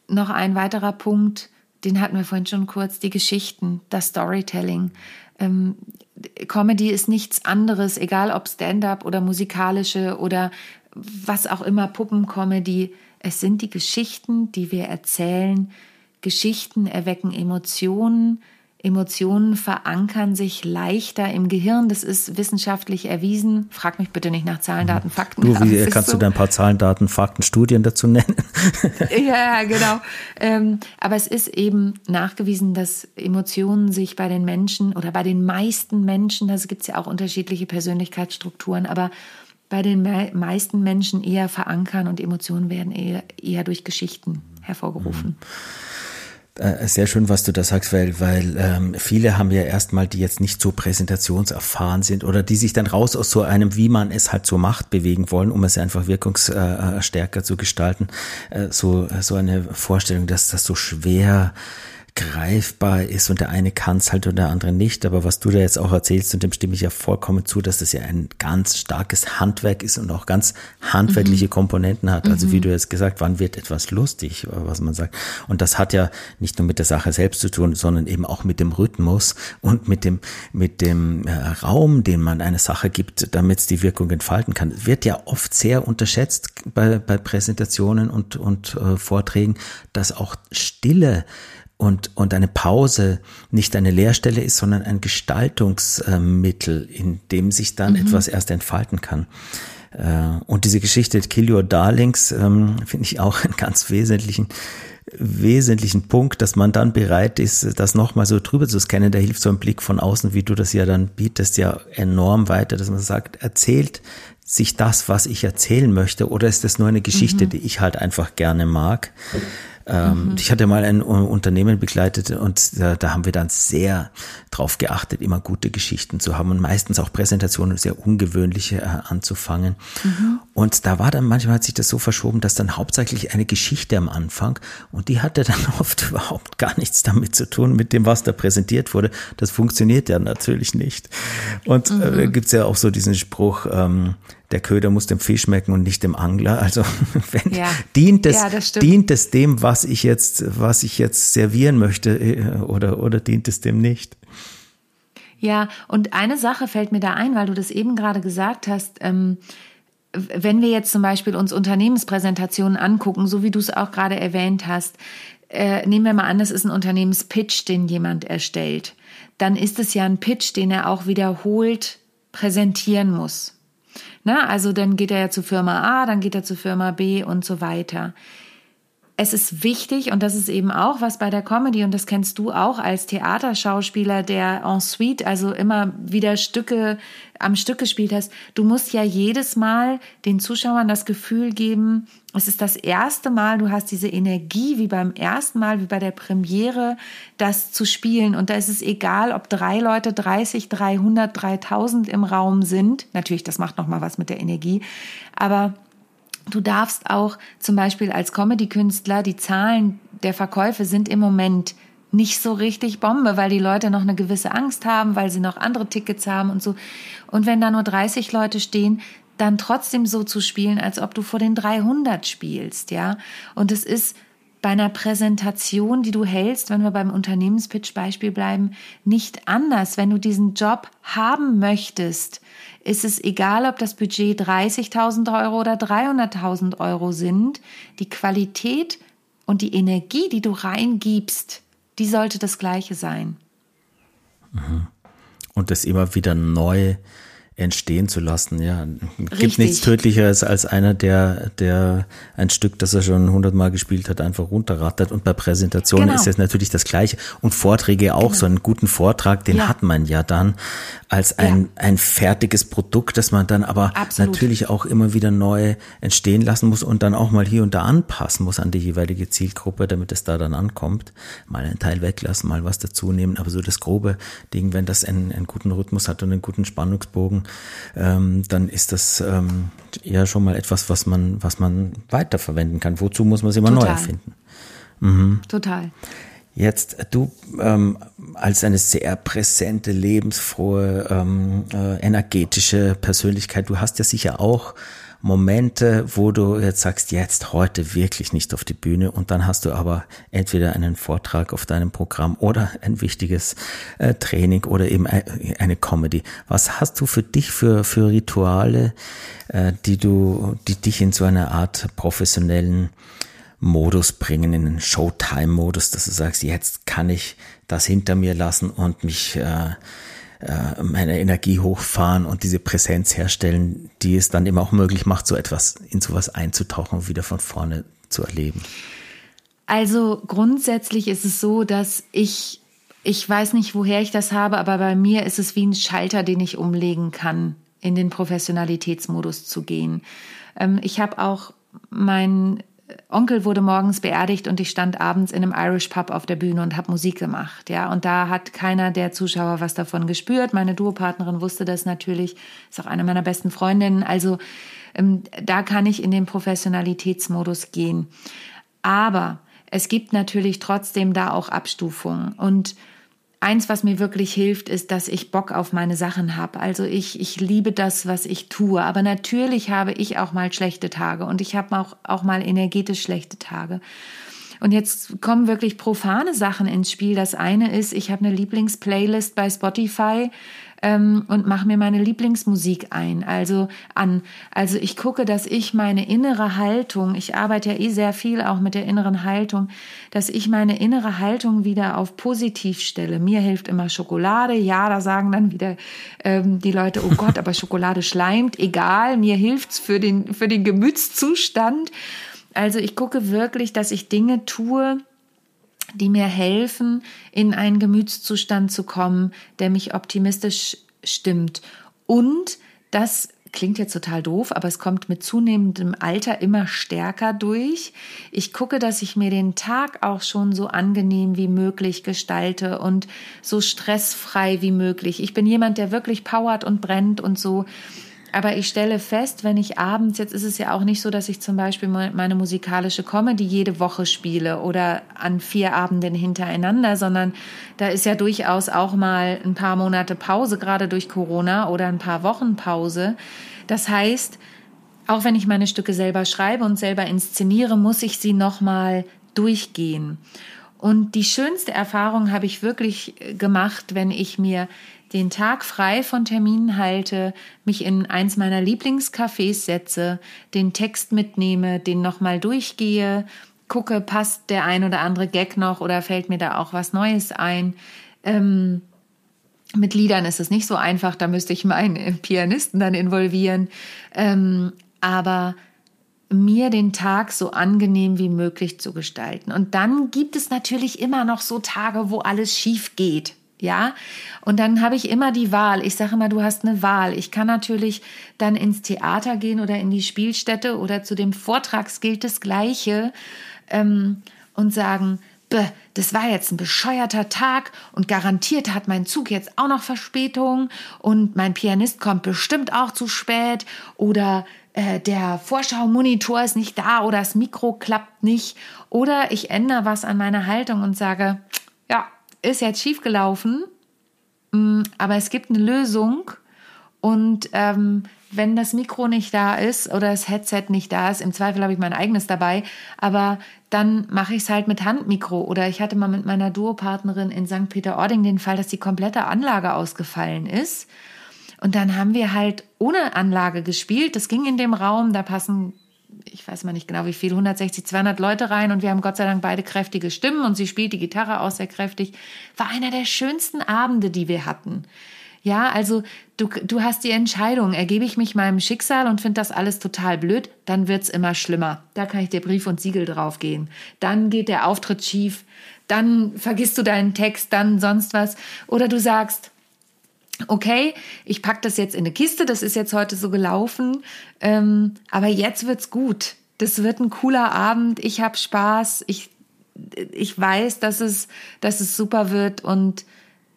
noch ein weiterer Punkt, den hatten wir vorhin schon kurz, die Geschichten, das Storytelling. Ähm, Comedy ist nichts anderes, egal ob Stand-up oder musikalische oder was auch immer, Puppencomedy. Es sind die Geschichten, die wir erzählen. Geschichten erwecken Emotionen. Emotionen verankern sich leichter im Gehirn. Das ist wissenschaftlich erwiesen. Frag mich bitte nicht nach Zahlen, Daten, Fakten. Du, wie kannst so. Du da ein paar Zahlen, Daten, Fakten, Studien dazu nennen? Ja, genau. Ähm, aber es ist eben nachgewiesen, dass Emotionen sich bei den Menschen oder bei den meisten Menschen, also gibt es ja auch unterschiedliche Persönlichkeitsstrukturen, aber bei den me- meisten Menschen eher verankern und Emotionen werden eher, eher durch Geschichten hervorgerufen. Mhm. Sehr schön, was du da sagst, weil, weil ähm, viele haben ja erstmal, die jetzt nicht so präsentationserfahren sind oder die sich dann raus aus so einem, wie man es halt so macht, bewegen wollen, um es einfach wirkungsstärker äh, zu gestalten, äh, so, so eine Vorstellung, dass das so schwer greifbar ist und der eine kann es halt und der andere nicht, aber was du da jetzt auch erzählst und dem stimme ich ja vollkommen zu, dass das ja ein ganz starkes Handwerk ist und auch ganz handwerkliche mhm. Komponenten hat, also mhm. wie du jetzt gesagt, wann wird etwas lustig, was man sagt, und das hat ja nicht nur mit der Sache selbst zu tun, sondern eben auch mit dem Rhythmus und mit dem mit dem äh, Raum, den man einer Sache gibt, damit es die Wirkung entfalten kann. Das wird ja oft sehr unterschätzt bei, bei Präsentationen und, und äh, Vorträgen, dass auch Stille Und, und eine Pause nicht eine Leerstelle ist, sondern ein Gestaltungsmittel, in dem sich dann mhm. etwas erst entfalten kann. Und diese Geschichte Kill Your Darlings ähm, finde ich auch einen ganz wesentlichen wesentlichen Punkt, dass man dann bereit ist, das nochmal so drüber zu scannen. Da hilft so ein Blick von außen, wie du das ja dann bietest, ja enorm weiter, dass man sagt, erzählt sich das, was ich erzählen möchte, oder ist das nur eine Geschichte, mhm. die ich halt einfach gerne mag? Ähm, mhm. Ich hatte mal ein Unternehmen begleitet und da, da haben wir dann sehr drauf geachtet, immer gute Geschichten zu haben und meistens auch Präsentationen, sehr ungewöhnliche äh, anzufangen. Mhm. Und da war dann manchmal, hat sich das so verschoben, dass dann hauptsächlich eine Geschichte am Anfang, und die hatte dann oft überhaupt gar nichts damit zu tun, mit dem, was da präsentiert wurde. Das funktioniert ja natürlich nicht. Und mhm. äh, gibt's ja auch so diesen Spruch, ähm, der Köder muss dem Fisch schmecken und nicht dem Angler. Also wenn, ja. dient es, ja, dient es dem, was ich jetzt, was ich jetzt servieren möchte, oder, oder dient es dem nicht? Ja, und eine Sache fällt mir da ein, weil du das eben gerade gesagt hast. Ähm, wenn wir jetzt zum Beispiel uns Unternehmenspräsentationen angucken, so wie du es auch gerade erwähnt hast, äh, nehmen wir mal an, das ist ein Unternehmenspitch, den jemand erstellt. Dann ist es ja ein Pitch, den er auch wiederholt präsentieren muss. Na, also dann geht er ja zu Firma A, dann geht er zu Firma B und so weiter. Es ist wichtig, und das ist eben auch was bei der Comedy, und das kennst du auch als Theaterschauspieler, der en suite, also immer wieder Stücke am Stück gespielt hast. Du musst ja jedes Mal den Zuschauern das Gefühl geben, es ist das erste Mal, du hast diese Energie wie beim ersten Mal, wie bei der Premiere, das zu spielen. Und da ist es egal, ob drei Leute, dreißig, dreihundert, dreitausend im Raum sind. Natürlich, das macht nochmal was mit der Energie, aber du darfst auch zum Beispiel als Comedy-Künstler, die Zahlen der Verkäufe sind im Moment nicht so richtig Bombe, weil die Leute noch eine gewisse Angst haben, weil sie noch andere Tickets haben und so. Und wenn da nur dreißig Leute stehen, dann trotzdem so zu spielen, als ob du vor den dreihundert spielst, ja. Und es ist bei einer Präsentation, die du hältst, wenn wir beim Unternehmenspitch-Beispiel bleiben, nicht anders. Wenn du diesen Job haben möchtest, ist es egal, ob das Budget dreißigtausend Euro oder dreihunderttausend Euro sind. Die Qualität und die Energie, die du reingibst, die sollte das Gleiche sein. Und das immer wieder neu entstehen zu lassen, ja. Es gibt nichts Tödlicheres als einer, der, der ein Stück, das er schon hundertmal gespielt hat, einfach runterrattert. Und bei Präsentationen genau. ist es natürlich das Gleiche. Und Vorträge auch. Genau. So einen guten Vortrag, den ja. hat man ja dann als ein, ja. ein fertiges Produkt, das man dann aber Absolut. natürlich auch immer wieder neu entstehen lassen muss und dann auch mal hier und da anpassen muss an die jeweilige Zielgruppe, damit es da dann ankommt. Mal einen Teil weglassen, mal was dazu nehmen. Aber so das grobe Ding, wenn das einen, einen guten Rhythmus hat und einen guten Spannungsbogen, Ähm, dann ist das ähm, ja schon mal etwas, was man, was man weiterverwenden kann. Wozu muss man es immer Total. neu erfinden? Mhm. Total. Jetzt, du ähm, als eine sehr präsente, lebensfrohe, ähm, äh, energetische Persönlichkeit, du hast ja sicher auch Momente, wo du jetzt sagst, jetzt heute wirklich nicht auf die Bühne, und dann hast du aber entweder einen Vortrag auf deinem Programm oder ein wichtiges äh, Training oder eben äh, eine Comedy. Was hast du für dich für, für Rituale, äh, die du, die dich in so eine Art professionellen Modus bringen, in einen Showtime-Modus, dass du sagst, jetzt kann ich das hinter mir lassen und mich äh, äh, meine Energie hochfahren und diese Präsenz herstellen, die es dann eben auch möglich macht, so etwas, in sowas einzutauchen und wieder von vorne zu erleben? Also grundsätzlich ist es so, dass ich, ich weiß nicht, woher ich das habe, aber bei mir ist es wie ein Schalter, den ich umlegen kann, in den Professionalitätsmodus zu gehen. Ähm, ich habe auch meinen Onkel wurde morgens beerdigt und ich stand abends in einem Irish Pub auf der Bühne und habe Musik gemacht, ja, und da hat keiner der Zuschauer was davon gespürt. Meine Duopartnerin wusste das natürlich, ist auch eine meiner besten Freundinnen, also ähm, da kann ich in den Professionalitätsmodus gehen. Aber es gibt natürlich trotzdem da auch Abstufungen, und eins, was mir wirklich hilft, ist, dass ich Bock auf meine Sachen habe. Also ich, ich liebe das, was ich tue. Aber natürlich habe ich auch mal schlechte Tage, und ich habe auch, auch mal energetisch schlechte Tage. Und jetzt kommen wirklich profane Sachen ins Spiel. Das eine ist, ich habe eine Lieblingsplaylist bei Spotify ähm, und mache mir meine Lieblingsmusik ein. Also an, also ich gucke, dass ich meine innere Haltung, ich arbeite ja eh sehr viel auch mit der inneren Haltung, dass ich meine innere Haltung wieder auf positiv stelle. Mir hilft immer Schokolade. Ja, da sagen dann wieder ähm, die Leute, oh Gott, aber Schokolade schleimt. Egal, mir hilft's für den, für den Gemütszustand. Also ich gucke wirklich, dass ich Dinge tue, die mir helfen, in einen Gemütszustand zu kommen, der mich optimistisch stimmt. Und das klingt jetzt total doof, aber es kommt mit zunehmendem Alter immer stärker durch. Ich gucke, dass ich mir den Tag auch schon so angenehm wie möglich gestalte und so stressfrei wie möglich. Ich bin jemand, der wirklich powert und brennt und so. Aber ich stelle fest, wenn ich abends, jetzt ist es ja auch nicht so, dass ich zum Beispiel meine musikalische Comedy jede Woche spiele oder an vier Abenden hintereinander, sondern da ist ja durchaus auch mal ein paar Monate Pause, gerade durch Corona, oder ein paar Wochen Pause. Das heißt, auch wenn ich meine Stücke selber schreibe und selber inszeniere, muss ich sie nochmal durchgehen. Und die schönste Erfahrung habe ich wirklich gemacht, wenn ich mir den Tag frei von Terminen halte, mich in eins meiner Lieblingscafés setze, den Text mitnehme, den nochmal durchgehe, gucke, passt der ein oder andere Gag noch oder fällt mir da auch was Neues ein. Ähm, mit Liedern ist es nicht so einfach, da müsste ich meinen Pianisten dann involvieren. Ähm, aber mir den Tag so angenehm wie möglich zu gestalten. Und dann gibt es natürlich immer noch so Tage, wo alles schief geht. Ja, und dann habe ich immer die Wahl. Ich sage immer, du hast eine Wahl. Ich kann natürlich dann ins Theater gehen oder in die Spielstätte oder zu dem Vortrags gilt das Gleiche ähm, und sagen, bäh, das war jetzt ein bescheuerter Tag und garantiert hat mein Zug jetzt auch noch Verspätung und mein Pianist kommt bestimmt auch zu spät oder äh, der Vorschau-Monitor ist nicht da oder das Mikro klappt nicht. Oder ich ändere was an meiner Haltung und sage, ja, ist jetzt schief gelaufen, aber es gibt eine Lösung und ähm, wenn das Mikro nicht da ist oder das Headset nicht da ist, im Zweifel habe ich mein eigenes dabei, aber dann mache ich es halt mit Handmikro. Oder ich hatte mal mit meiner Duopartnerin in Sankt Peter-Ording den Fall, dass die komplette Anlage ausgefallen ist und dann haben wir halt ohne Anlage gespielt. Das ging in dem Raum, da passen, ich weiß mal nicht genau wie viel, hundertsechzig, zweihundert Leute rein und wir haben Gott sei Dank beide kräftige Stimmen und sie spielt die Gitarre auch sehr kräftig. War einer der schönsten Abende, die wir hatten. Ja, also du, du hast die Entscheidung, ergebe ich mich meinem Schicksal und finde das alles total blöd, dann wird's immer schlimmer. Da kann ich dir Brief und Siegel drauf geben. Dann geht der Auftritt schief, dann vergisst du deinen Text, dann sonst was. Oder du sagst, okay, ich packe das jetzt in eine Kiste, das ist jetzt heute so gelaufen, ähm, aber jetzt wird's gut. Das wird ein cooler Abend, ich habe Spaß, ich, ich weiß, dass es, dass es super wird und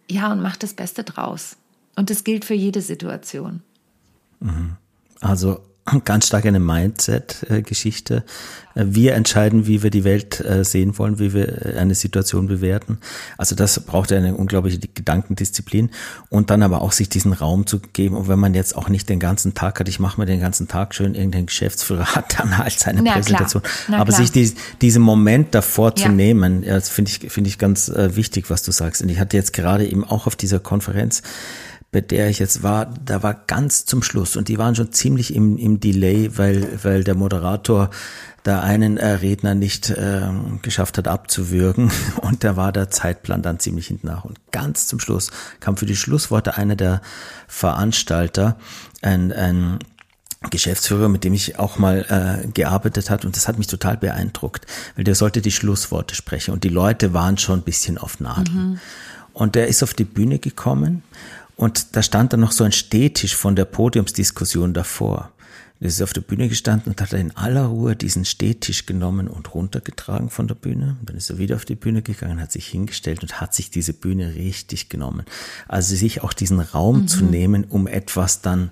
ja, und mach das Beste draus. Und das gilt für jede Situation. Also ganz stark eine Mindset-Geschichte. Wir entscheiden, wie wir die Welt sehen wollen, wie wir eine Situation bewerten. Also das braucht ja eine unglaubliche Gedankendisziplin und dann aber auch sich diesen Raum zu geben. Und wenn man jetzt auch nicht den ganzen Tag hat, ich mache mir den ganzen Tag schön irgendeinen Geschäftsführer hat, dann halt seine Na, Präsentation. Klar. Na, aber klar. sich die, diesen Moment davor ja. zu nehmen, das finde ich, finde ich ganz wichtig, was du sagst. Und ich hatte jetzt gerade eben auch auf dieser Konferenz, bei der ich jetzt war, da war ganz zum Schluss und die waren schon ziemlich im, im Delay, weil, weil der Moderator da einen äh, Redner nicht äh, geschafft hat abzuwürgen und da war der Zeitplan dann ziemlich hinten nach und ganz zum Schluss kam für die Schlussworte einer der Veranstalter, ein, ein Geschäftsführer, mit dem ich auch mal äh, gearbeitet hat und das hat mich total beeindruckt, weil der sollte die Schlussworte sprechen und die Leute waren schon ein bisschen auf Nadeln mhm. und der ist auf die Bühne gekommen. Und da stand dann noch so ein Stehtisch von der Podiumsdiskussion davor. Der ist auf der Bühne gestanden und hat in aller Ruhe diesen Stehtisch genommen und runtergetragen von der Bühne. Und dann ist er wieder auf die Bühne gegangen, hat sich hingestellt und hat sich diese Bühne richtig genommen. Also sich auch diesen Raum mhm. zu nehmen, um etwas dann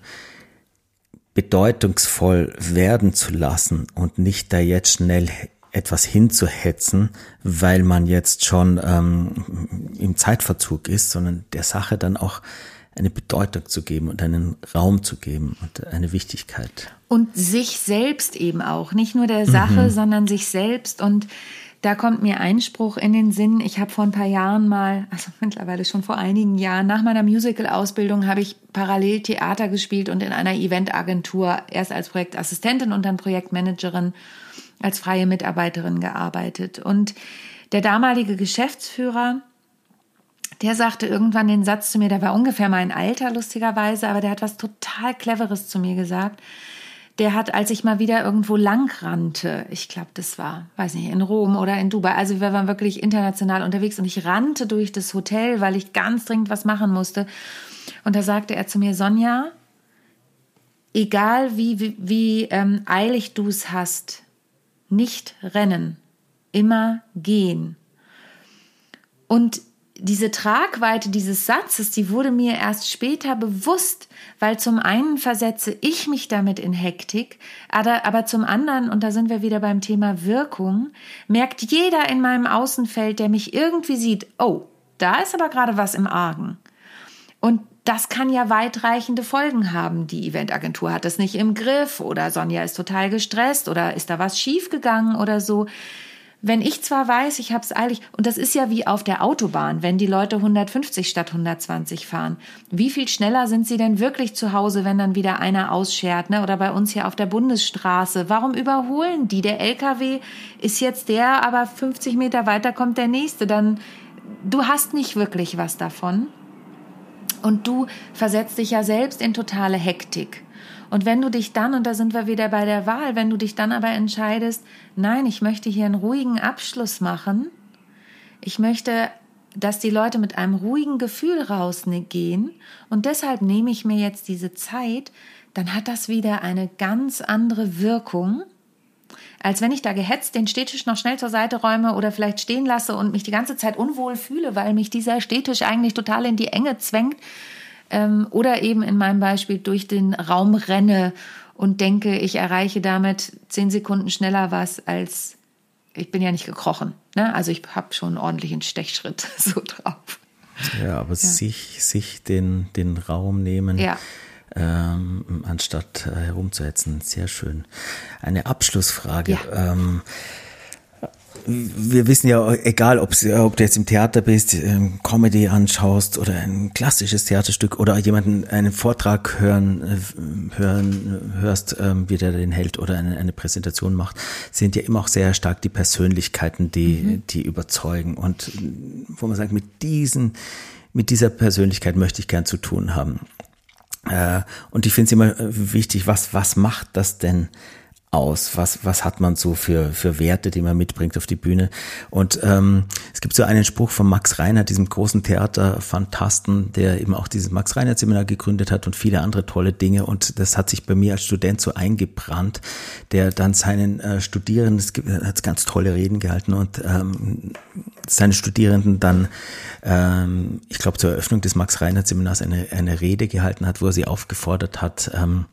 bedeutungsvoll werden zu lassen und nicht da jetzt schnell etwas hinzuhetzen, weil man jetzt schon ähm, im Zeitverzug ist, sondern der Sache dann auch eine Bedeutung zu geben und einen Raum zu geben und eine Wichtigkeit. Und sich selbst eben auch, nicht nur der Sache, mhm. sondern sich selbst. Und Da kommt mir ein Spruch in den Sinn. Ich habe vor ein paar Jahren mal, also mittlerweile schon vor einigen Jahren, nach meiner Musical-Ausbildung habe ich parallel Theater gespielt und in einer Eventagentur erst als Projektassistentin und dann Projektmanagerin als freie Mitarbeiterin gearbeitet. Und der damalige Geschäftsführer, der sagte irgendwann den Satz zu mir, der war ungefähr mein Alter, lustigerweise, aber der hat was total Cleveres zu mir gesagt. Der hat, als ich mal wieder irgendwo lang rannte, ich glaube, das war, weiß nicht, in Rom oder in Dubai, also wir waren wirklich international unterwegs und ich rannte durch das Hotel, weil ich ganz dringend was machen musste. Und da sagte er zu mir, Sonja, egal wie, wie, wie ähm, eilig du es hast, nicht rennen, immer gehen. Und diese Tragweite dieses Satzes, die wurde mir erst später bewusst, weil zum einen versetze ich mich damit in Hektik, aber zum anderen, und da sind wir wieder beim Thema Wirkung, merkt jeder in meinem Außenfeld, der mich irgendwie sieht, oh, da ist aber gerade was im Argen. Und das kann ja weitreichende Folgen haben. Die Eventagentur hat es nicht im Griff oder Sonja ist total gestresst oder ist da was schiefgegangen oder so. Wenn ich zwar weiß, ich habe es eilig, und das ist ja wie auf der Autobahn, wenn die Leute hundertfünfzig statt hundertzwanzig fahren. Wie viel schneller sind sie denn wirklich zu Hause, wenn dann wieder einer ausschert, ne? Oder bei uns hier auf der Bundesstraße? Warum überholen die? Der L K W ist jetzt der, aber fünfzig Meter weiter kommt der nächste. Dann, du hast nicht wirklich was davon. Und du versetzt dich ja selbst in totale Hektik. Und wenn du dich dann, und da sind wir wieder bei der Wahl, wenn du dich dann aber entscheidest, nein, ich möchte hier einen ruhigen Abschluss machen, ich möchte, dass die Leute mit einem ruhigen Gefühl rausgehen und deshalb nehme ich mir jetzt diese Zeit, dann hat das wieder eine ganz andere Wirkung, als wenn ich da gehetzt den Stehtisch noch schnell zur Seite räume oder vielleicht stehen lasse und mich die ganze Zeit unwohl fühle, weil mich dieser Stehtisch eigentlich total in die Enge zwängt. Oder eben in meinem Beispiel durch den Raum renne und denke, ich erreiche damit zehn Sekunden schneller was als, ich bin ja nicht gekrochen, ne? Also ich habe schon einen ordentlichen Stechschritt so drauf. Ja, aber ja. sich, sich den, den Raum nehmen, ja. ähm, anstatt herumzuhetzen, sehr schön. Eine Abschlussfrage. Ja. Ähm, Wir wissen ja, egal ob du jetzt im Theater bist, Comedy anschaust oder ein klassisches Theaterstück oder jemanden einen Vortrag hören, hören hörst, wie der den hält oder eine, eine Präsentation macht, sind ja immer auch sehr stark die Persönlichkeiten, die, mhm. die überzeugen. Und wo man sagt, mit diesen, mit dieser Persönlichkeit möchte ich gern zu tun haben. Und ich finde es immer wichtig, was, was macht das denn aus? Was, was hat man so für, für Werte, die man mitbringt auf die Bühne? Und ähm, es gibt so einen Spruch von Max-Reinhardt, diesem großen Theaterfantasten, der eben auch dieses Max-Reinhardt-Seminar gegründet hat und viele andere tolle Dinge. Und das hat sich bei mir als Student so eingebrannt, der dann seinen äh, Studierenden, es gibt, hat ganz tolle Reden gehalten und ähm, seine Studierenden dann, ähm, ich glaube, zur Eröffnung des Max-Reinhardt-Seminars eine, eine Rede gehalten hat, wo er sie aufgefordert hat, ähm,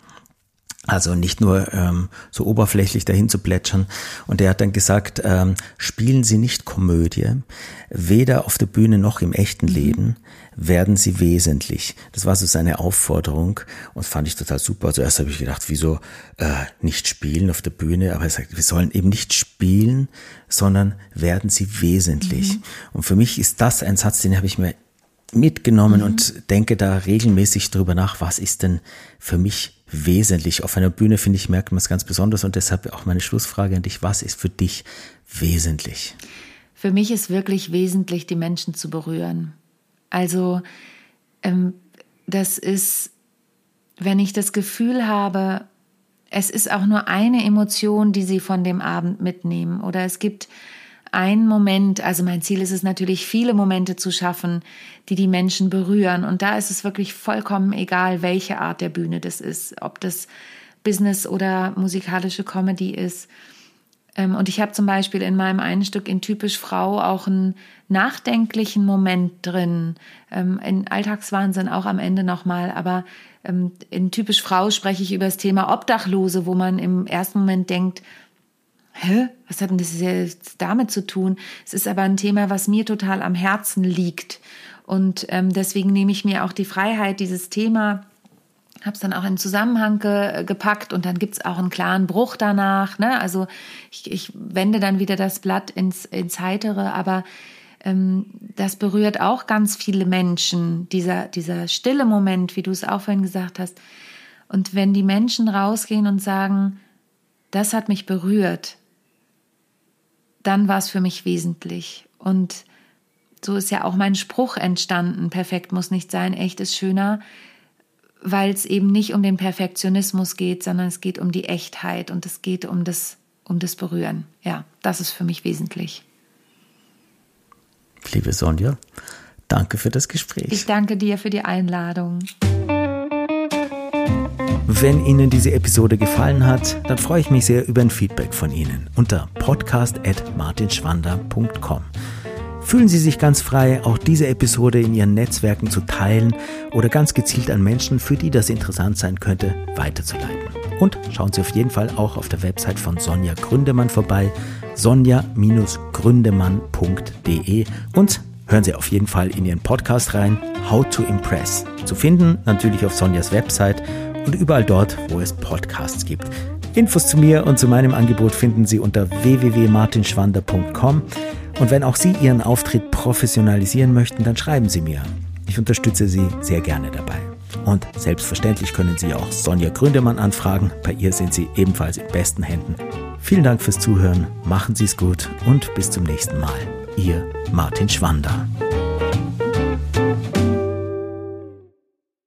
Also nicht nur ähm, so oberflächlich dahin zu plätschern. Und er hat dann gesagt, ähm, spielen Sie nicht Komödie, weder auf der Bühne noch im echten Leben, werden Sie wesentlich. Das war so seine Aufforderung und fand ich total super. Zuerst habe ich gedacht, wieso äh, nicht spielen auf der Bühne? Aber er sagt, wir sollen eben nicht spielen, sondern werden Sie wesentlich. Mhm. Und für mich ist das ein Satz, den habe ich mir mitgenommen mhm. und denke da regelmäßig drüber nach, was ist denn für mich wesentlich. Auf einer Bühne, finde ich, merkt man es ganz besonders und deshalb auch meine Schlussfrage an dich. Was ist für dich wesentlich? Für mich ist wirklich wesentlich, die Menschen zu berühren. Also ähm, das ist, wenn ich das Gefühl habe, es ist auch nur eine Emotion, die sie von dem Abend mitnehmen oder es gibt einen Moment, also mein Ziel ist es natürlich, viele Momente zu schaffen, die die Menschen berühren. Und da ist es wirklich vollkommen egal, welche Art der Bühne das ist, ob das Business oder musikalische Comedy ist. Und ich habe zum Beispiel in meinem einen Stück in Typisch Frau auch einen nachdenklichen Moment drin, in Alltagswahnsinn auch am Ende nochmal, aber in Typisch Frau spreche ich über das Thema Obdachlose, wo man im ersten Moment denkt, hä, was hat denn das jetzt damit zu tun? Es ist aber ein Thema, was mir total am Herzen liegt. Und ähm, deswegen nehme ich mir auch die Freiheit, dieses Thema habe es dann auch in Zusammenhang ge, gepackt und dann gibt es auch einen klaren Bruch danach. Ne? Also ich, ich wende dann wieder das Blatt ins, ins Heitere, aber ähm, das berührt auch ganz viele Menschen, dieser, dieser stille Moment, wie du es auch vorhin gesagt hast. Und wenn die Menschen rausgehen und sagen, das hat mich berührt, dann war es für mich wesentlich. Und so ist ja auch mein Spruch entstanden, perfekt muss nicht sein, echt ist schöner, weil es eben nicht um den Perfektionismus geht, sondern es geht um die Echtheit und es geht um das, um das Berühren. Ja, das ist für mich wesentlich. Liebe Sonja, danke für das Gespräch. Ich danke dir für die Einladung. Wenn Ihnen diese Episode gefallen hat, dann freue ich mich sehr über ein Feedback von Ihnen unter podcast at martinschwander punkt com. Fühlen Sie sich ganz frei, auch diese Episode in Ihren Netzwerken zu teilen oder ganz gezielt an Menschen, für die das interessant sein könnte, weiterzuleiten. Und schauen Sie auf jeden Fall auch auf der Website von Sonja Gründemann vorbei, sonja Bindestrich gründemann punkt de, und hören Sie auf jeden Fall in Ihren Podcast rein, How to Impress. Zu finden natürlich auf Sonjas Website und überall dort, wo es Podcasts gibt. Infos zu mir und zu meinem Angebot finden Sie unter w w w punkt martinschwander punkt com. Und wenn auch Sie Ihren Auftritt professionalisieren möchten, dann schreiben Sie mir. Ich unterstütze Sie sehr gerne dabei. Und selbstverständlich können Sie auch Sonja Gründemann anfragen. Bei ihr sind Sie ebenfalls in besten Händen. Vielen Dank fürs Zuhören. Machen Sie es gut und bis zum nächsten Mal. Ihr Martin Schwander.